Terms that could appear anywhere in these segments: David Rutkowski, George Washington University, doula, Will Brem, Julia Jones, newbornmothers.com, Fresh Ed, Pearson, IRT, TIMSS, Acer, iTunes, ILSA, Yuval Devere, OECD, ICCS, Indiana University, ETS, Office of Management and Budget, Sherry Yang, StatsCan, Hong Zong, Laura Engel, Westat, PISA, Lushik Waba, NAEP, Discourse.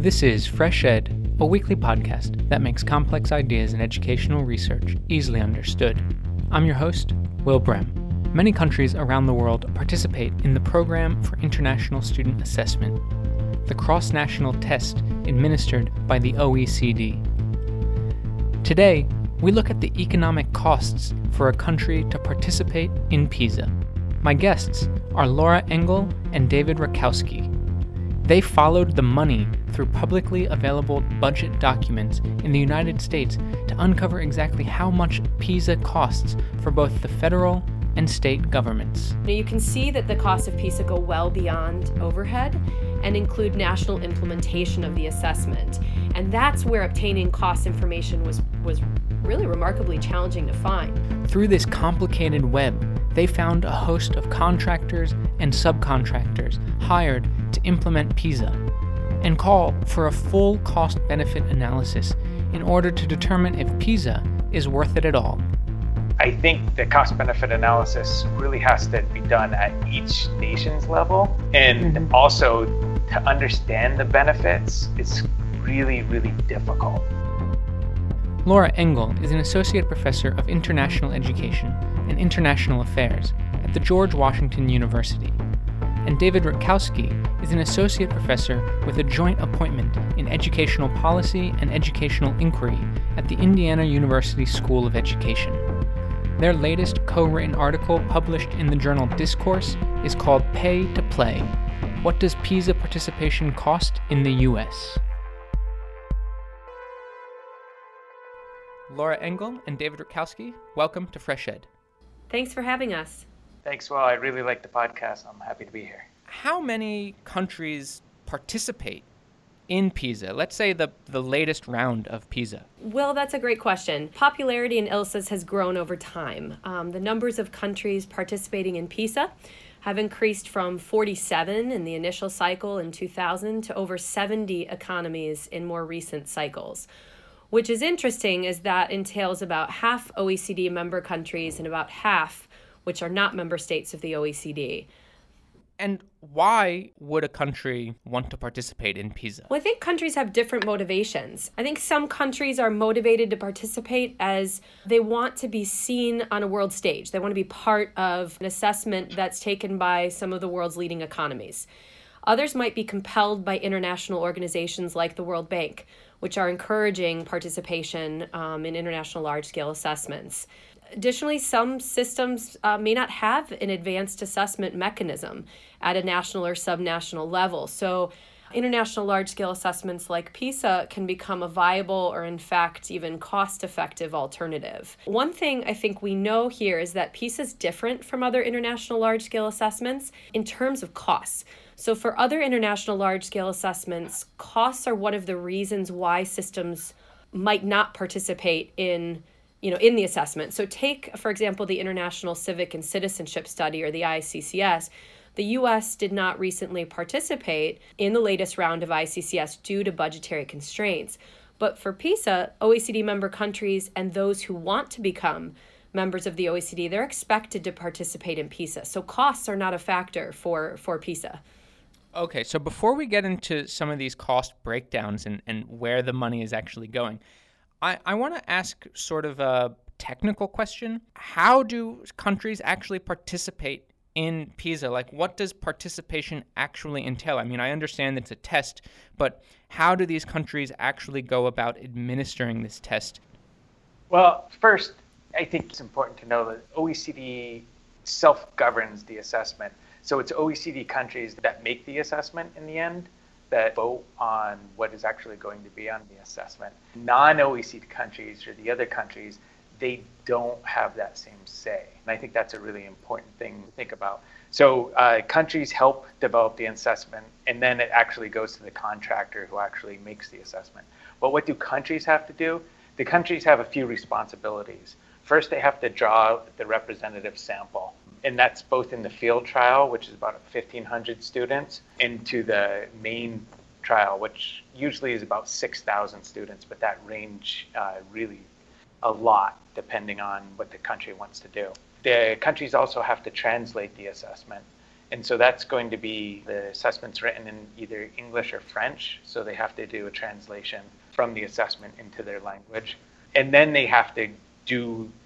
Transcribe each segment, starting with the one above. This is Fresh Ed, a weekly podcast that makes complex ideas in educational research easily understood. I'm your host, Will Brem. Many countries around the world participate in the Program for International Student Assessment, the cross-national test administered by the OECD. Today, we look at the economic costs for a country to participate in PISA. My guests are Laura Engel and David Rutkowski. They followed the money through publicly available budget documents in the United States to uncover exactly how much PISA costs for both the federal and state governments. You can see that the costs of PISA go well beyond overhead and include national implementation of the assessment. And that's where obtaining cost information was really remarkably challenging to find. Through this complicated web, they found a host of contractors and subcontractors hired to implement PISA and call for a full cost-benefit analysis in order to determine if PISA is worth it at all. I think the cost-benefit analysis really has to be done at each nation's level, and also to understand the benefits, it's really, really difficult. Laura Engel is an associate professor of international education and international affairs at the George Washington University, and David Rutkowski is an associate professor with a joint appointment in educational policy and educational inquiry at the Indiana University School of Education. Their latest co-written article published in the journal Discourse is called Pay to Play: What Does PISA Participation Cost in the U.S.? Laura Engel and David Rutkowski, welcome to Fresh Ed. Thanks for having us. Thanks, Will. I really like the podcast. I'm happy to be here. How many countries participate in PISA? Let's say the latest round of PISA. Well, that's a great question. Popularity in ILSAs has grown over time. The numbers of countries participating in PISA have increased from 47 in the initial cycle in 2000 to over 70 economies in more recent cycles. Which is interesting is that entails about half OECD member countries and about half which are not member states of the OECD. And why would a country want to participate in PISA? Well, I think countries have different motivations. I think some countries are motivated to participate as they want to be seen on a world stage. They want to be part of an assessment that's taken by some of the world's leading economies. Others might be compelled by international organizations like the World Bank, which are encouraging participation in international large-scale assessments. Additionally, some systems may not have an advanced assessment mechanism at a national or subnational level. So international large-scale assessments like PISA can become a viable or, in fact, even cost-effective alternative. One thing I think we know here is that PISA is different from other international large-scale assessments in terms of costs. So for other international large-scale assessments, costs are one of the reasons why systems might not participate in the assessment. So take, for example, the International Civic and Citizenship Study, or the ICCS. The U.S. did not recently participate in the latest round of ICCS due to budgetary constraints. But for PISA, OECD member countries and those who want to become members of the OECD, they're expected to participate in PISA. So costs are not a factor for PISA. Okay, so before we get into some of these cost breakdowns and where the money is actually going, I want to ask sort of a technical question. How do countries actually participate in PISA? Like, what does participation actually entail? I mean, I understand it's a test, but how do these countries actually go about administering this test? Well, first, I think it's important to know that OECD self-governs the assessment. So it's OECD countries that make the assessment in the end, that vote on what is actually going to be on the assessment. Non-OECD countries or the other countries, they don't have that same say. And I think that's a really important thing to think about. So countries help develop the assessment, and then it actually goes to the contractor who actually makes the assessment. But what do countries have to do? The countries have a few responsibilities. First, they have to draw the representative sample. And that's both in the field trial, which is about 1,500 students, and to the main trial, which usually is about 6,000 students, but that range really a lot depending on what the country wants to do. The countries also have to translate the assessment. And so that's going to be the assessments written in either English or French. So they have to do a translation from the assessment into their language. And then they have to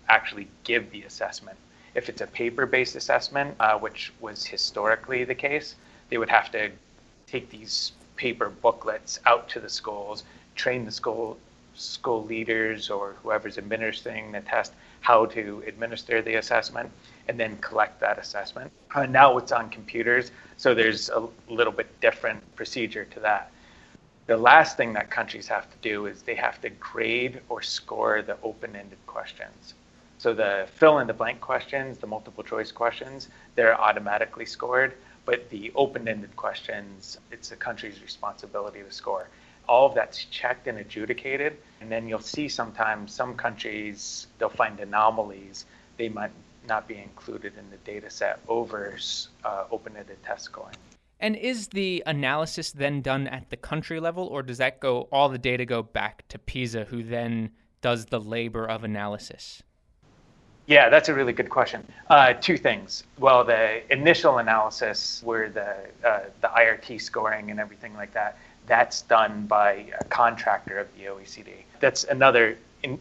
actually give the assessment. If it's a paper-based assessment, which was historically the case, they would have to take these paper booklets out to the schools, train the school leaders or whoever's administering the test how to administer the assessment, and then collect that assessment. Now it's on computers, so there's a little bit different procedure to that. The last thing that countries have to do is they have to grade or score the open-ended questions. So the fill-in-the-blank questions, the multiple-choice questions, they're automatically scored, but the open-ended questions, it's the country's responsibility to score. All of that's checked and adjudicated, and then you'll see sometimes some countries, they'll find anomalies. They might not be included in the data set over open-ended test scoring. And is the analysis then done at the country level, or does that go, all the data go back to PISA, who then does the labor of analysis? Yeah, that's a really good question. Two things. Well, the initial analysis where the IRT scoring and everything like that, that's done by a contractor of the OECD. That's another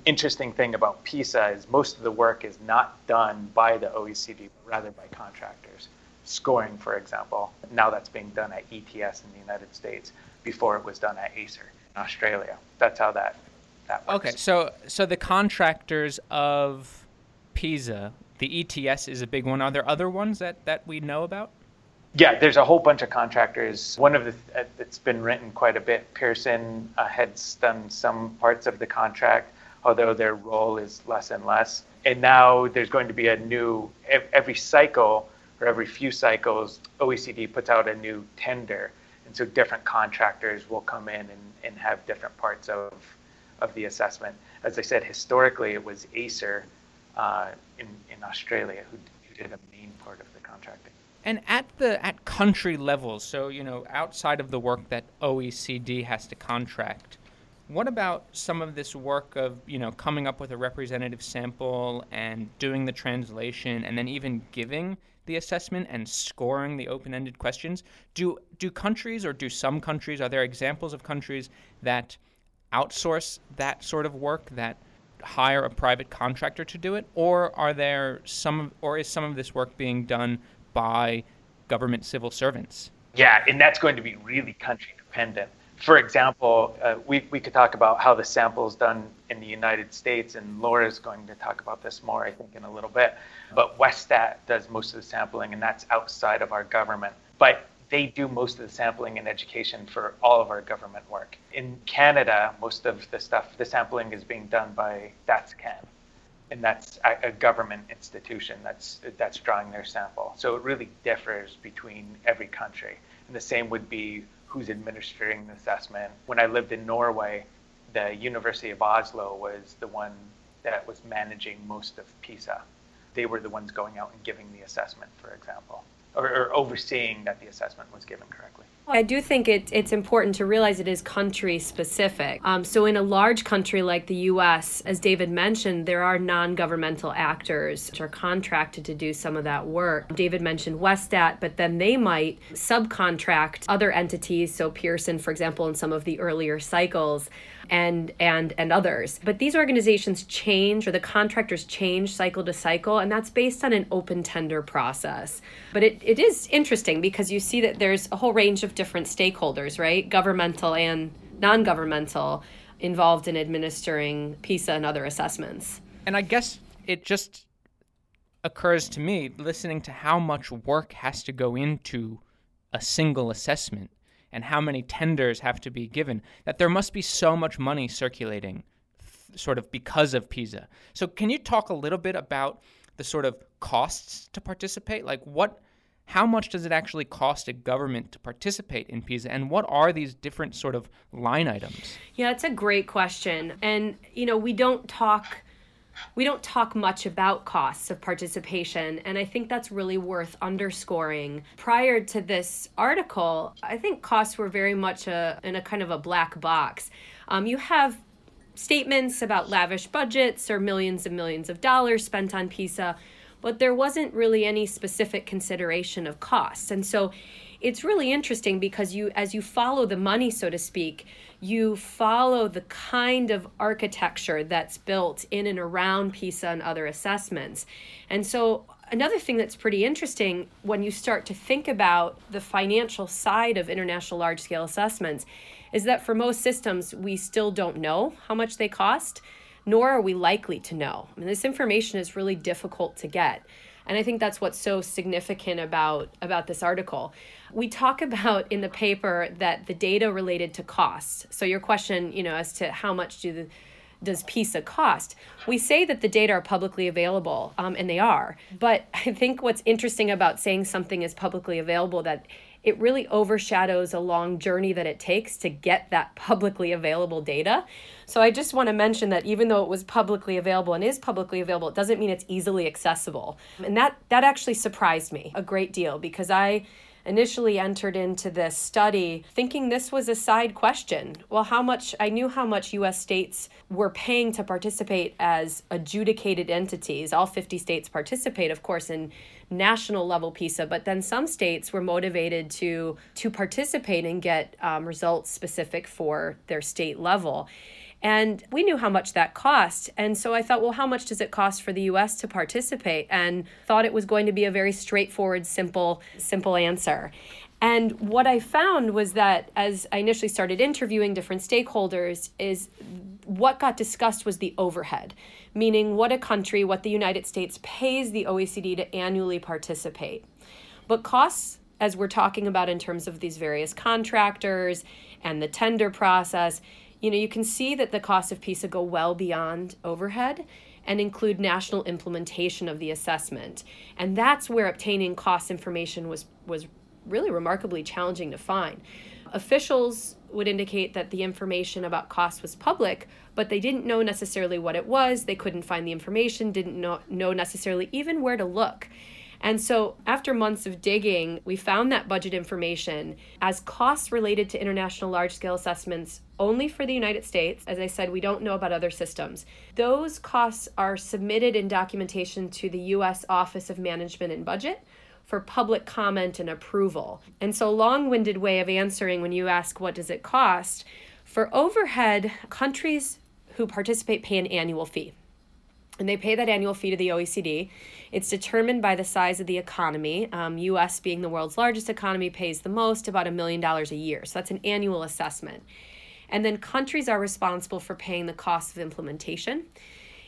interesting thing about PISA is most of the work is not done by the OECD, but rather by contractors. Scoring, for example, now that's being done at ETS in the United States. Before it was done at Acer in Australia. That's how that works. Okay, so the contractors of PISA, the ETS is a big one. Are there other ones that we know about? Yeah, there's a whole bunch of contractors. One of the that's been written quite a bit, Pearson has done some parts of the contract, although their role is less and less. And now there's going to be a new, every cycle or every few cycles, OECD puts out a new tender. And so different contractors will come in and have different parts of the assessment. As I said, historically, it was Acer in Australia who did a main part of the contracting. And at country levels, so outside of the work that OECD has to contract, what about some of this work of coming up with a representative sample and doing the translation and then even giving the assessment and scoring the open-ended questions? Do countries, or do some countries, are there examples of countries that outsource that sort of work, that hire a private contractor to do it, or is some of this work being done by government civil servants? Yeah, and that's going to be really country dependent. For example, we could talk about how the sample is done in the United States, and Laura's going to talk about this more, I think, in a little bit. But Westat does most of the sampling, and that's outside of our government. But they do most of the sampling and education for all of our government work. In Canada, most of the stuff, the sampling is being done by StatsCan. And that's a government institution that's drawing their sample. So it really differs between every country. And the same would be who's administering the assessment. When I lived in Norway, the University of Oslo was the one that was managing most of PISA. They were the ones going out and giving the assessment, for example, or overseeing that the assessment was given correctly. I do think it's important to realize it is country specific. So in a large country like the U.S., as David mentioned, there are non-governmental actors which are contracted to do some of that work. David mentioned Westat, but then they might subcontract other entities, so Pearson, for example, in some of the earlier cycles, and others. But these organizations change, or the contractors change cycle to cycle, and that's based on an open tender process. But it is interesting because you see that there's a whole range of different stakeholders, right? Governmental and non-governmental, involved in administering PISA and other assessments. And I guess it just occurs to me, listening to how much work has to go into a single assessment and how many tenders have to be given, that there must be so much money circulating sort of because of PISA. So can you talk a little bit about the sort of costs to participate? Like how much does it actually cost a government to participate in PISA, and what are these different sort of line items? Yeah, it's a great question. And, we don't talk much about costs of participation, and I think that's really worth underscoring. Prior to this article, I think costs were very much in a kind of a black box. You have statements about lavish budgets or millions and millions of dollars spent on PISA, but there wasn't really any specific consideration of costs. And so it's really interesting because you, as you follow the money, so to speak, you follow the kind of architecture that's built in and around PISA and other assessments. And so another thing that's pretty interesting when you start to think about the financial side of international large-scale assessments is that for most systems, we still don't know how much they cost, nor are we likely to know. I mean, this information is really difficult to get. And I think that's what's so significant about this article. We talk about in the paper that the data related to costs. So your question, you know, as to how much does PISA cost? We say that the data are publicly available, and they are. But I think what's interesting about saying something is publicly available that it really overshadows a long journey that it takes to get that publicly available data. So I just want to mention that even though it was publicly available and is publicly available, it doesn't mean it's easily accessible. And that actually surprised me a great deal, because I initially entered into this study thinking this was a side question. Well, I knew how much US states were paying to participate as adjudicated entities. All 50 states participate, of course, in national level PISA, but then some states were motivated to participate and get results specific for their state level. And we knew how much that cost. And so I thought, well, how much does it cost for the US to participate? And thought it was going to be a very straightforward, simple answer. And what I found was that as I initially started interviewing different stakeholders, is what got discussed was the overhead, meaning what the United States pays the OECD to annually participate. But costs, as we're talking about in terms of these various contractors and the tender process, you know, you can see that the costs of PISA go well beyond overhead and include national implementation of the assessment. And that's where obtaining cost information was really remarkably challenging to find. Officials would indicate that the information about costs was public, but they didn't know necessarily what it was. They couldn't find the information, didn't know necessarily even where to look. And so after months of digging, we found that budget information as costs related to international large-scale assessments only for the United States. As I said, we don't know about other systems. Those costs are submitted in documentation to the U.S. Office of Management and Budget for public comment and approval. And so long-winded way of answering when you ask, what does it cost? For overhead, countries who participate pay an annual fee. And they pay that annual fee to the OECD. It's determined by the size of the economy. US, being the world's largest economy, pays the most, about $1 million a year. So that's an annual assessment. And then countries are responsible for paying the cost of implementation.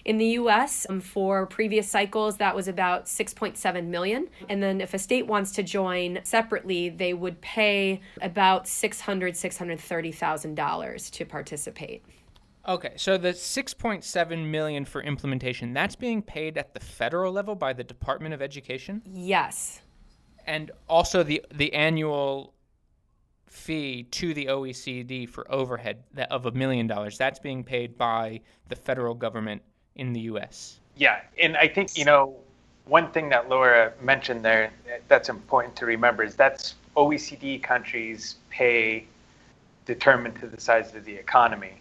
In the US, for previous cycles, that was about 6.7 million. And then if a state wants to join separately, they would pay about $630,000 to participate. Okay, so the 6.7 million for implementation, that's being paid at the federal level by the Department of Education? Yes. And also the annual fee to the OECD for overhead of $1 million, that's being paid by the federal government in the US. Yeah, and I think, you know, one thing that Laura mentioned there that's important to remember is that's OECD countries pay determined to the size of the economy.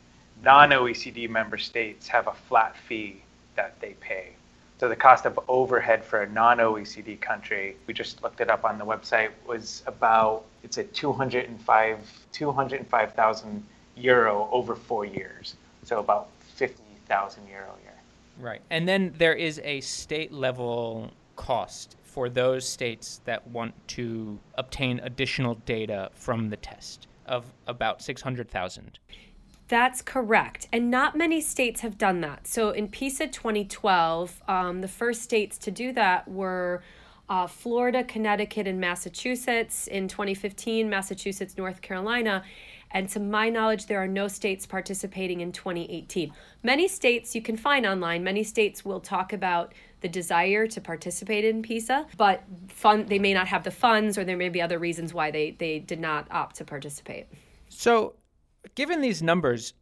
Non-OECD member states have a flat fee that they pay. So the cost of overhead for a non-OECD country, we just looked it up on the website, was about, it's at 205,000 euro over 4 years. So about 50,000 euro a year. Right. And then there is a state level cost for those states that want to obtain additional data from the test of about 600,000. That's correct. And not many states have done that. So in PISA 2012, the first states to do that were Florida, Connecticut, and Massachusetts. In 2015, Massachusetts, North Carolina. And to my knowledge, there are no states participating in 2018. Many states you can find online. Many states will talk about the desire to participate in PISA, but they may not have the funds, or there may be other reasons why they did not opt to participate. So given these numbers,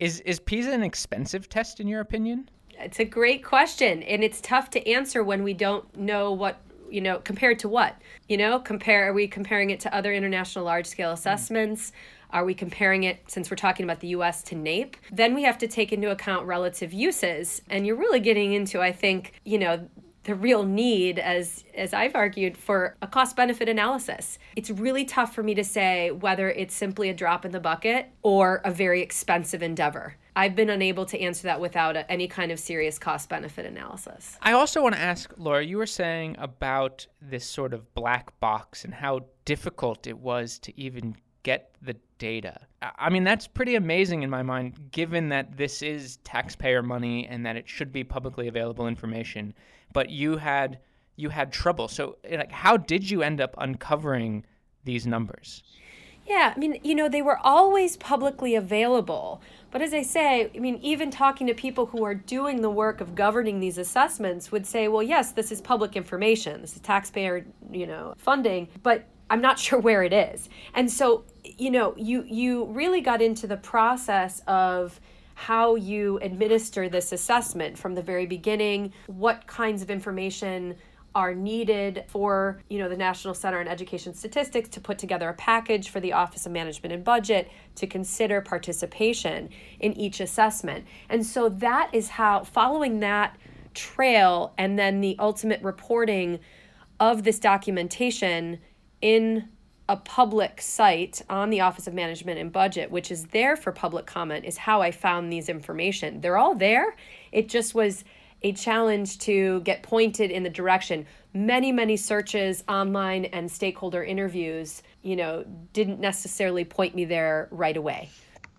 is PISA an expensive test in your opinion? It's a great question, and it's tough to answer when we don't know what, you know, compared to what? You know, are we comparing it to other international large-scale assessments? Are we comparing it, since we're talking about the U.S., to NAEP? Then we have to take into account relative uses, and you're really getting into, I think, you know, the real need, as I've argued, for a cost-benefit analysis. It's really tough for me to say whether it's simply a drop in the bucket or a very expensive endeavor. I've been unable to answer that without any kind of serious cost-benefit analysis. I also want to ask, Laura, you were saying about this sort of black box and how difficult it was to even get the data. I mean, that's pretty amazing in my mind, given that this is taxpayer money and that it should be publicly available information. But you had trouble. So, like, how did you end up uncovering these numbers? Yeah, I mean, you know, they were always publicly available. But as I say, I mean, even talking to people who are doing the work of governing these assessments would say, well, yes, this is public information. This is taxpayer, you know, funding, but I'm not sure where it is. And so, you know, you really got into the process of how you administer this assessment from the very beginning, what kinds of information are needed for, you know, the National Center on Education Statistics to put together a package for the Office of Management and Budget to consider participation in each assessment. And so that is how, following that trail and then the ultimate reporting of this documentation in a public site on the Office of Management and Budget, which is there for public comment, is how I found these information. They're all there. It just was a challenge to get pointed in the direction. Many, many searches online and stakeholder interviews, you know, didn't necessarily point me there right away.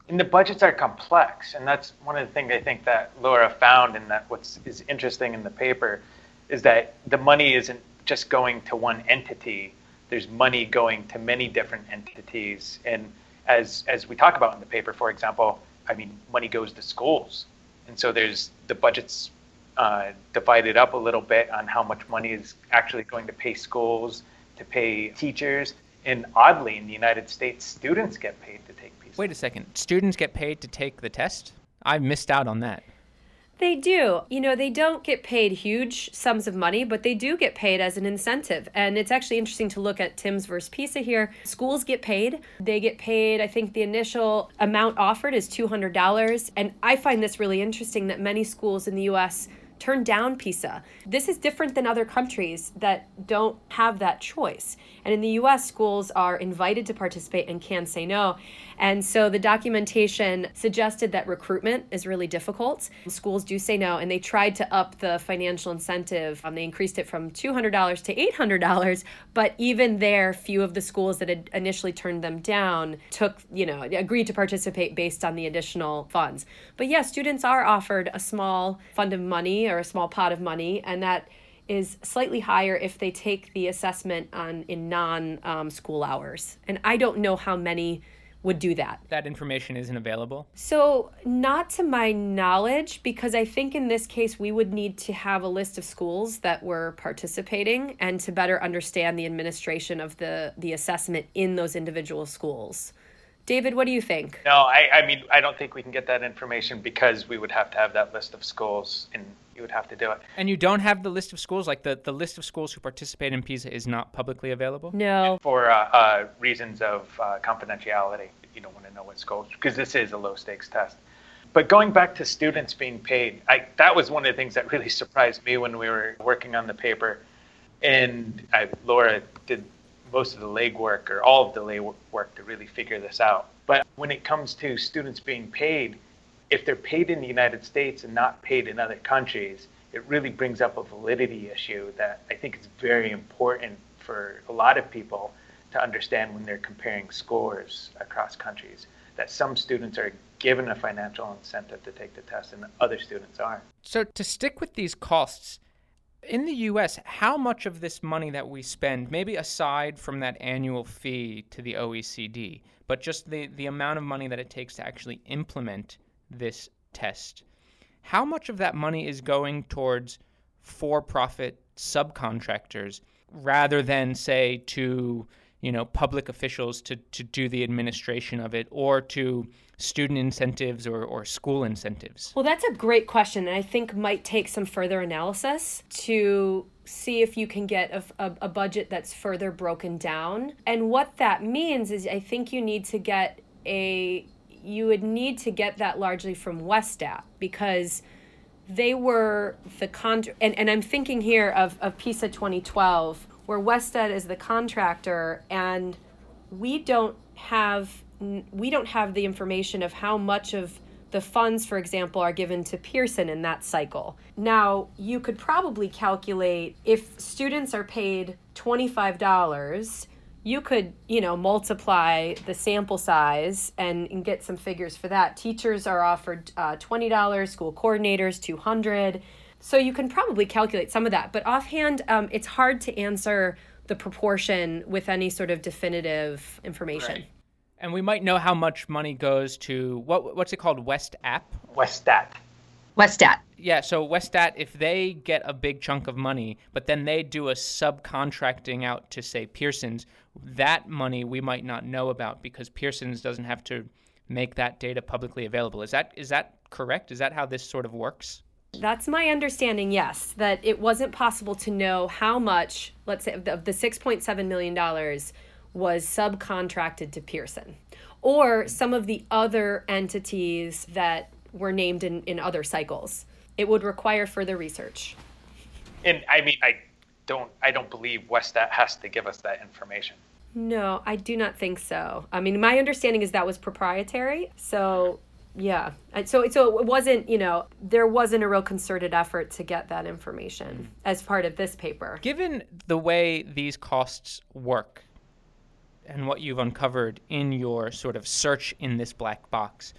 And the budgets are complex. And that's one of the things I think that Laura found, and that is interesting in the paper, is that the money isn't just going to one entity. There's money going to many different entities. And as we talk about in the paper, for example, I mean, money goes to schools. And so there's the budgets divided up a little bit on how much money is actually going to pay schools, to pay teachers. And oddly, in the United States, students get paid to take PISA. Wait a second. Students get paid to take the test? I missed out on that. They do. You know, they don't get paid huge sums of money, but they do get paid as an incentive. And it's actually interesting to look at TIMSS versus PISA here. Schools get paid. They get paid, I think the initial amount offered is $200. And I find this really interesting that many schools in the U.S. turn down PISA. This is different than other countries that don't have that choice. And in the US, schools are invited to participate and can say no. And so the documentation suggested that recruitment is really difficult. Schools do say no, and they tried to up the financial incentive. They increased it from $200 to $800, but even there, few of the schools that had initially turned them down agreed to participate based on the additional funds. But yes, students are offered a small fund of money or a small pot of money, and that is slightly higher if they take the assessment in non-school hours. And I don't know how many would do that. That information isn't available? So not to my knowledge, because I think in this case, we would need to have a list of schools that were participating and to better understand the administration of the assessment in those individual schools. David, what do you think? No, I mean, I don't think we can get that information because we would have to have that list of schools and you would have to do it. And you don't have the list of schools? Like the list of schools who participate in PISA is not publicly available? No. For reasons of confidentiality. You don't want to know what schools, because this is a low-stakes test. But going back to students being paid, that was one of the things that really surprised me when we were working on the paper. And Laura did most of the legwork or all of the legwork to really figure this out. But when it comes to students being paid, if they're paid in the United States and not paid in other countries, it really brings up a validity issue that I think is very important for a lot of people to understand when they're comparing scores across countries, that some students are given a financial incentive to take the test and other students aren't. So to stick with these costs, in the U.S., how much of this money that we spend, maybe aside from that annual fee to the OECD, but just the amount of money that it takes to actually implement this test, how much of that money is going towards for-profit subcontractors rather than, say, to, you know, public officials to do the administration of it or to student incentives or school incentives? Well, that's a great question, and I think might take some further analysis to see if you can get a budget that's further broken down. And what that means is I think you would need to get that largely from Westat, because they were the and I'm thinking here of PISA 2012, where Westat is the contractor, and we don't have the information of how much of the funds, for example, are given to Pearson in that cycle. Now, you could probably calculate if students are paid $25, you could, multiply the sample size and get some figures for that. Teachers are offered $20, school coordinators $200. So you can probably calculate some of that. But offhand, it's hard to answer the proportion with any sort of definitive information. Right. And we might know how much money goes to, what's it called, Westat. Yeah, so Westat, if they get a big chunk of money, but then they do a subcontracting out to, say, Pearson's, that money we might not know about because Pearson's doesn't have to make that data publicly available. Is that correct? Is that how this sort of works? That's my understanding, yes, that it wasn't possible to know how much, let's say, of the $6.7 million was subcontracted to Pearson or some of the other entities that were named in other cycles. It would require further research. And I mean, I don't believe Westat has to give us that information. No, I do not think so. I mean, my understanding is that was proprietary. So yeah, so it wasn't, there wasn't a real concerted effort to get that information as part of this paper. Given the way these costs work, and what you've uncovered in your sort of search in this black box,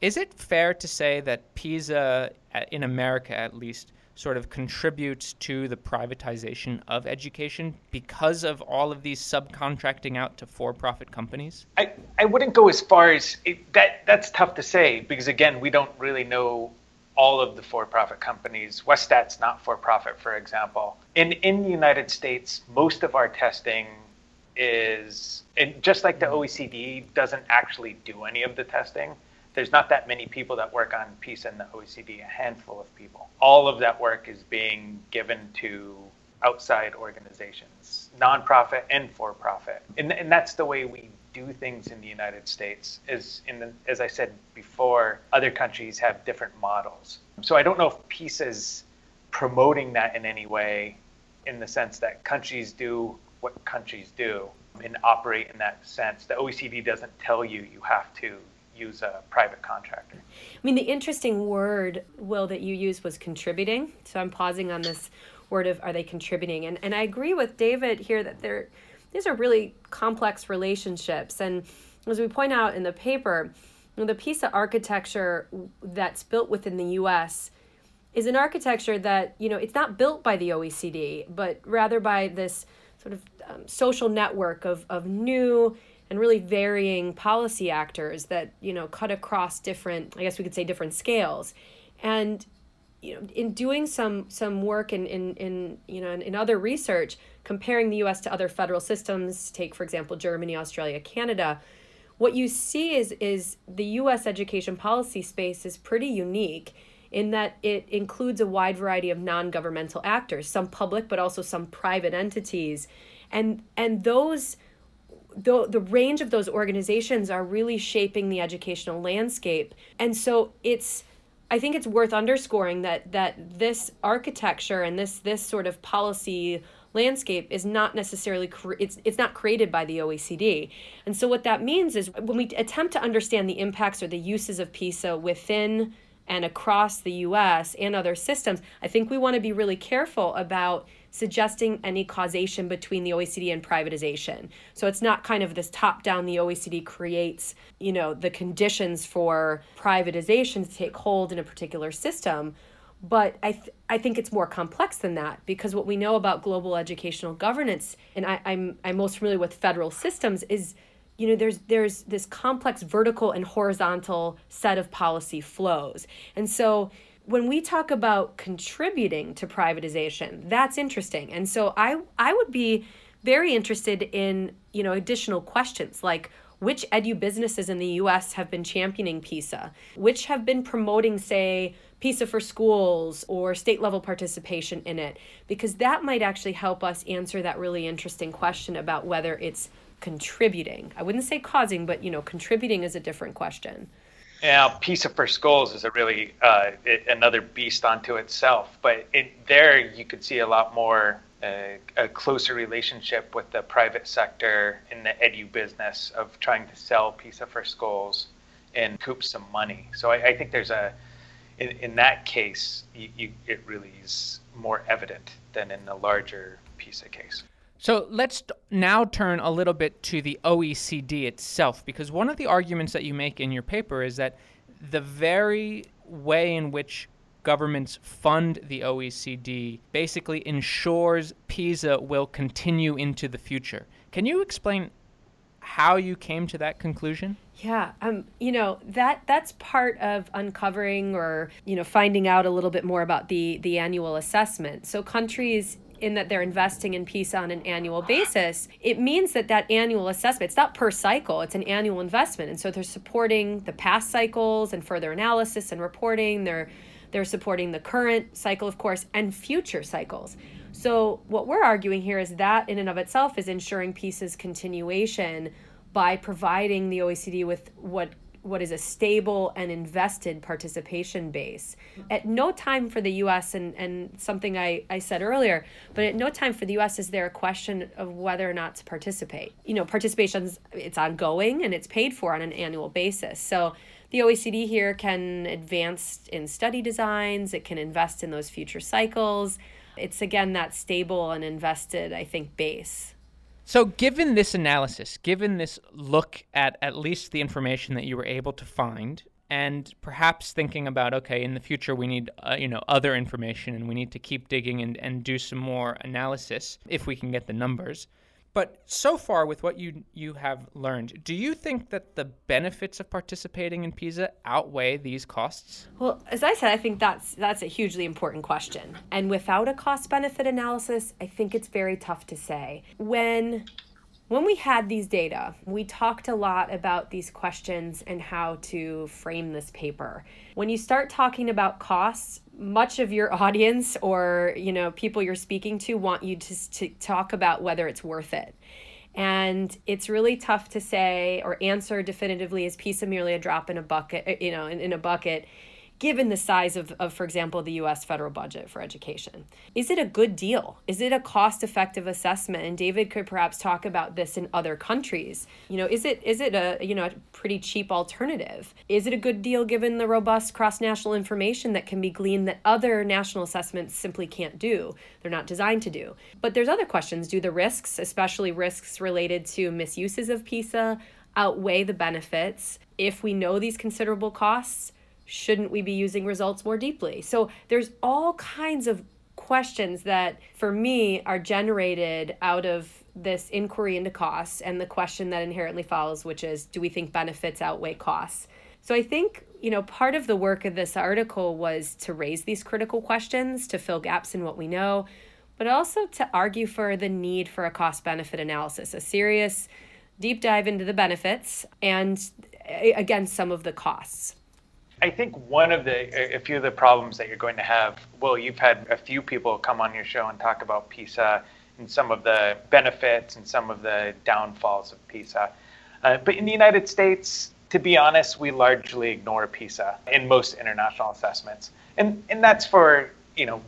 is it fair to say that PISA, in America at least, sort of contributes to the privatization of education because of all of these subcontracting out to for-profit companies? I wouldn't go as far as that's tough to say because, again, we don't really know all of the for-profit companies. Westat's not for-profit, for example. In the United States, most of our testing is, and just like the OECD doesn't actually do any of the testing, there's not that many people that work on PISA in the OECD, a handful of people. All of that work is being given to outside organizations, nonprofit and for-profit. And that's the way we do things in the United States. As I said before, other countries have different models. So I don't know if PISA's promoting that in any way, in the sense that countries do what countries do and operate in that sense. The OECD doesn't tell you have to use a private contractor. I mean, the interesting word, Will, that you used was contributing. So I'm pausing on this word of, are they contributing? And I agree with David here that these are really complex relationships. And as we point out in the paper, the PISA architecture that's built within the U.S. is an architecture that, it's not built by the OECD, but rather by this sort of social network of new and really varying policy actors that, cut across different, I guess we could say different scales. And, in doing some work in other research, comparing the US to other federal systems, take, for example, Germany, Australia, Canada, what you see is the US education policy space is pretty unique in that it includes a wide variety of non-governmental actors, some public, but also some private entities. And those, the range of those organizations are really shaping the educational landscape. And so I think it's worth underscoring that this architecture and this sort of policy landscape is not necessarily, it's not created by the OECD. And so what that means is when we attempt to understand the impacts or the uses of PISA within and across the US and other systems, I think we want to be really careful about suggesting any causation between the OECD and privatization. So it's not kind of this top down, the OECD creates, the conditions for privatization to take hold in a particular system. But I think it's more complex than that, because what we know about global educational governance, and I'm most familiar with federal systems, is there's this complex vertical and horizontal set of policy flows. And so when we talk about contributing to privatization, that's interesting. And so I would be very interested in, additional questions like which edu businesses in the US have been championing PISA, which have been promoting, say, PISA for schools or state level participation in it, because that might actually help us answer that really interesting question about whether it's contributing. I wouldn't say causing, but contributing is a different question. Now, PISA for schools is a really another beast unto itself, but there you could see a lot more a closer relationship with the private sector in the edu business of trying to sell PISA for schools and coop some money. So I think there's in that case, it really is more evident than in the larger PISA case. So let's now turn a little bit to the OECD itself, because one of the arguments that you make in your paper is that the very way in which governments fund the OECD basically ensures PISA will continue into the future. Can you explain how you came to that conclusion? Yeah, that's part of uncovering or, finding out a little bit more about the annual assessment. So countries, in that they're investing in PISA on an annual basis, it means that annual assessment, it's not per cycle, it's an annual investment. And so they're supporting the past cycles and further analysis and reporting. They're supporting the current cycle, of course, and future cycles. So what we're arguing here is that in and of itself is ensuring PISA's continuation by providing the OECD with what is a stable and invested participation base. At no time for the U.S., and something I said earlier, but at no time for the U.S. is there a question of whether or not to participate. Participation's, it's ongoing and it's paid for on an annual basis. So the OECD here can advance in study designs, it can invest in those future cycles. It's, again, that stable and invested, I think, base. So given this analysis, given this look at least the information that you were able to find, and perhaps thinking about, okay, in the future we need other information and we need to keep digging and do some more analysis if we can get the numbers. But so far with what you have learned, do you think that the benefits of participating in PISA outweigh these costs? Well, as I said, I think that's a hugely important question. And without a cost-benefit analysis, I think it's very tough to say. When we had these data, we talked a lot about these questions and how to frame this paper. When you start talking about costs, much of your audience or people you're speaking to want you to talk about whether it's worth it. And it's really tough to say or answer definitively, is PISA merely a drop in a bucket, in a bucket, given the size of, for example, the U.S. federal budget for education? Is it a good deal? Is it a cost-effective assessment? And David could perhaps talk about this in other countries. Is it a a pretty cheap alternative? Is it a good deal given the robust cross-national information that can be gleaned that other national assessments simply can't do? They're not designed to do. But there's other questions. Do the risks, especially risks related to misuses of PISA, outweigh the benefits? If we know these considerable costs, shouldn't we be using results more deeply? So there's all kinds of questions that, for me, are generated out of this inquiry into costs and the question that inherently follows, which is, do we think benefits outweigh costs? So I think, part of the work of this article was to raise these critical questions, to fill gaps in what we know, but also to argue for the need for a cost-benefit analysis, a serious deep dive into the benefits and against some of the costs. I think a few of the problems that you're going to have, well, you've had a few people come on your show and talk about PISA and some of the benefits and some of the downfalls of PISA. But in the United States, to be honest, we largely ignore PISA in most international assessments. And that's for,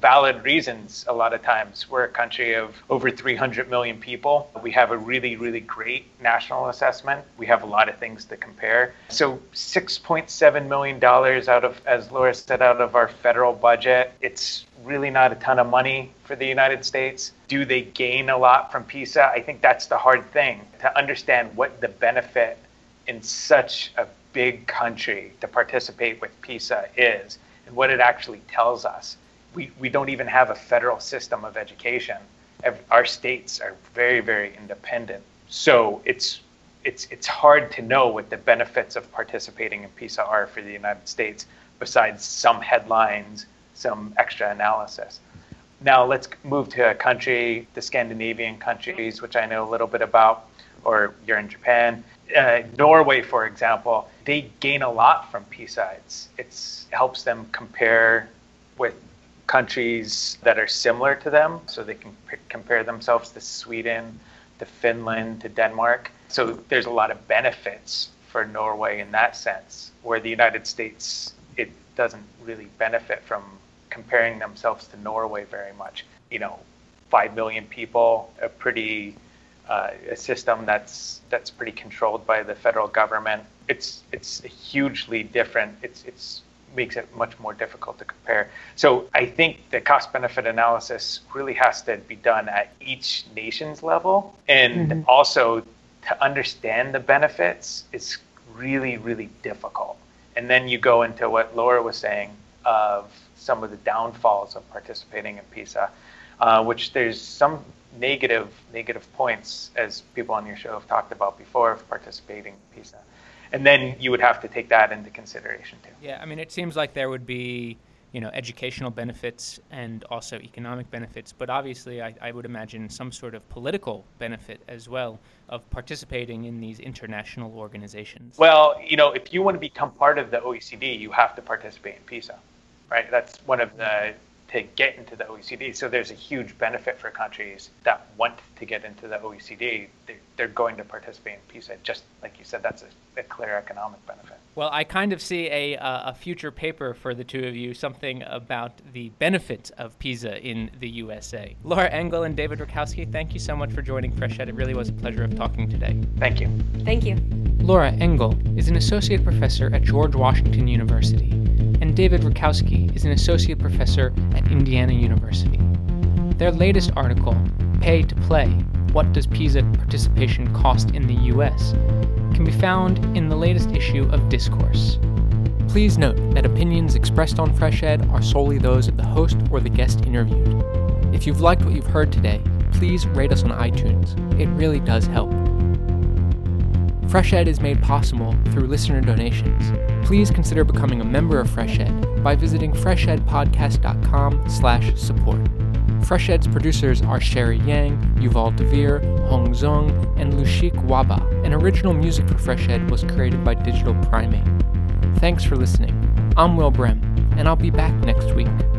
valid reasons a lot of times. We're a country of over 300 million people. We have a really, really great national assessment. We have a lot of things to compare. So $6.7 million out of, as Laura said, out of our federal budget, it's really not a ton of money for the United States. Do they gain a lot from PISA? I think that's the hard thing, to understand what the benefit in such a big country to participate with PISA is and what it actually tells us. We don't even have a federal system of education. Our states are very, very independent. So it's hard to know what the benefits of participating in PISA are for the United States, besides some headlines, some extra analysis. Now let's move to the Scandinavian countries, which I know a little bit about, or you're in Japan. Norway, for example, they gain a lot from PISA. It helps them compare with countries that are similar to them, so they can compare themselves to Sweden, to Finland, to Denmark. So there's a lot of benefits for Norway in that sense, where the United States, it doesn't really benefit from comparing themselves to Norway very much. You know, 5 million people, a pretty a system that's pretty controlled by the federal government. It's hugely different. It makes it much more difficult to compare. So I think the cost-benefit analysis really has to be done at each nation's level, and mm-hmm. also to understand the benefits is really, really difficult. And then you go into what Laura was saying of some of the downfalls of participating in PISA, which there's some negative points, as people on your show have talked about before, of participating in PISA. And then you would have to take that into consideration too. Yeah, I mean, it seems like there would be, you know, educational benefits and also economic benefits, but obviously I would imagine some sort of political benefit as well of participating in these international organizations. Well, you know, if you want to become part of the OECD, you have to participate in PISA, right? That's one of the... to get into the OECD. So there's a huge benefit for countries that want to get into the OECD. They're going to participate in PISA. Just like you said, that's a clear economic benefit. Well, I kind of see a future paper for the two of you, something about the benefits of PISA in the USA. Laura Engel and David Rutkowski, thank you so much for joining Fresh Ed. It really was a pleasure of talking today. Thank you. Thank you. Laura Engel is an associate professor at George Washington University, and David Rutkowski is an associate professor at Indiana University. Their latest article, Pay to Play, What Does PISA Participation Cost in the U.S., can be found in the latest issue of Discourse. Please note that opinions expressed on Fresh Ed are solely those of the host or the guest interviewed. If you've liked what you've heard today, please rate us on iTunes. It really does help. Fresh Ed is made possible through listener donations. Please consider becoming a member of Fresh Ed by visiting freshedpodcast.com/support. Fresh Ed's producers are Sherry Yang, Yuval Devere, Hong Zong, and Lushik Waba, and original music for Fresh Ed was created by Digital Primate. Thanks for listening. I'm Will Brem, and I'll be back next week.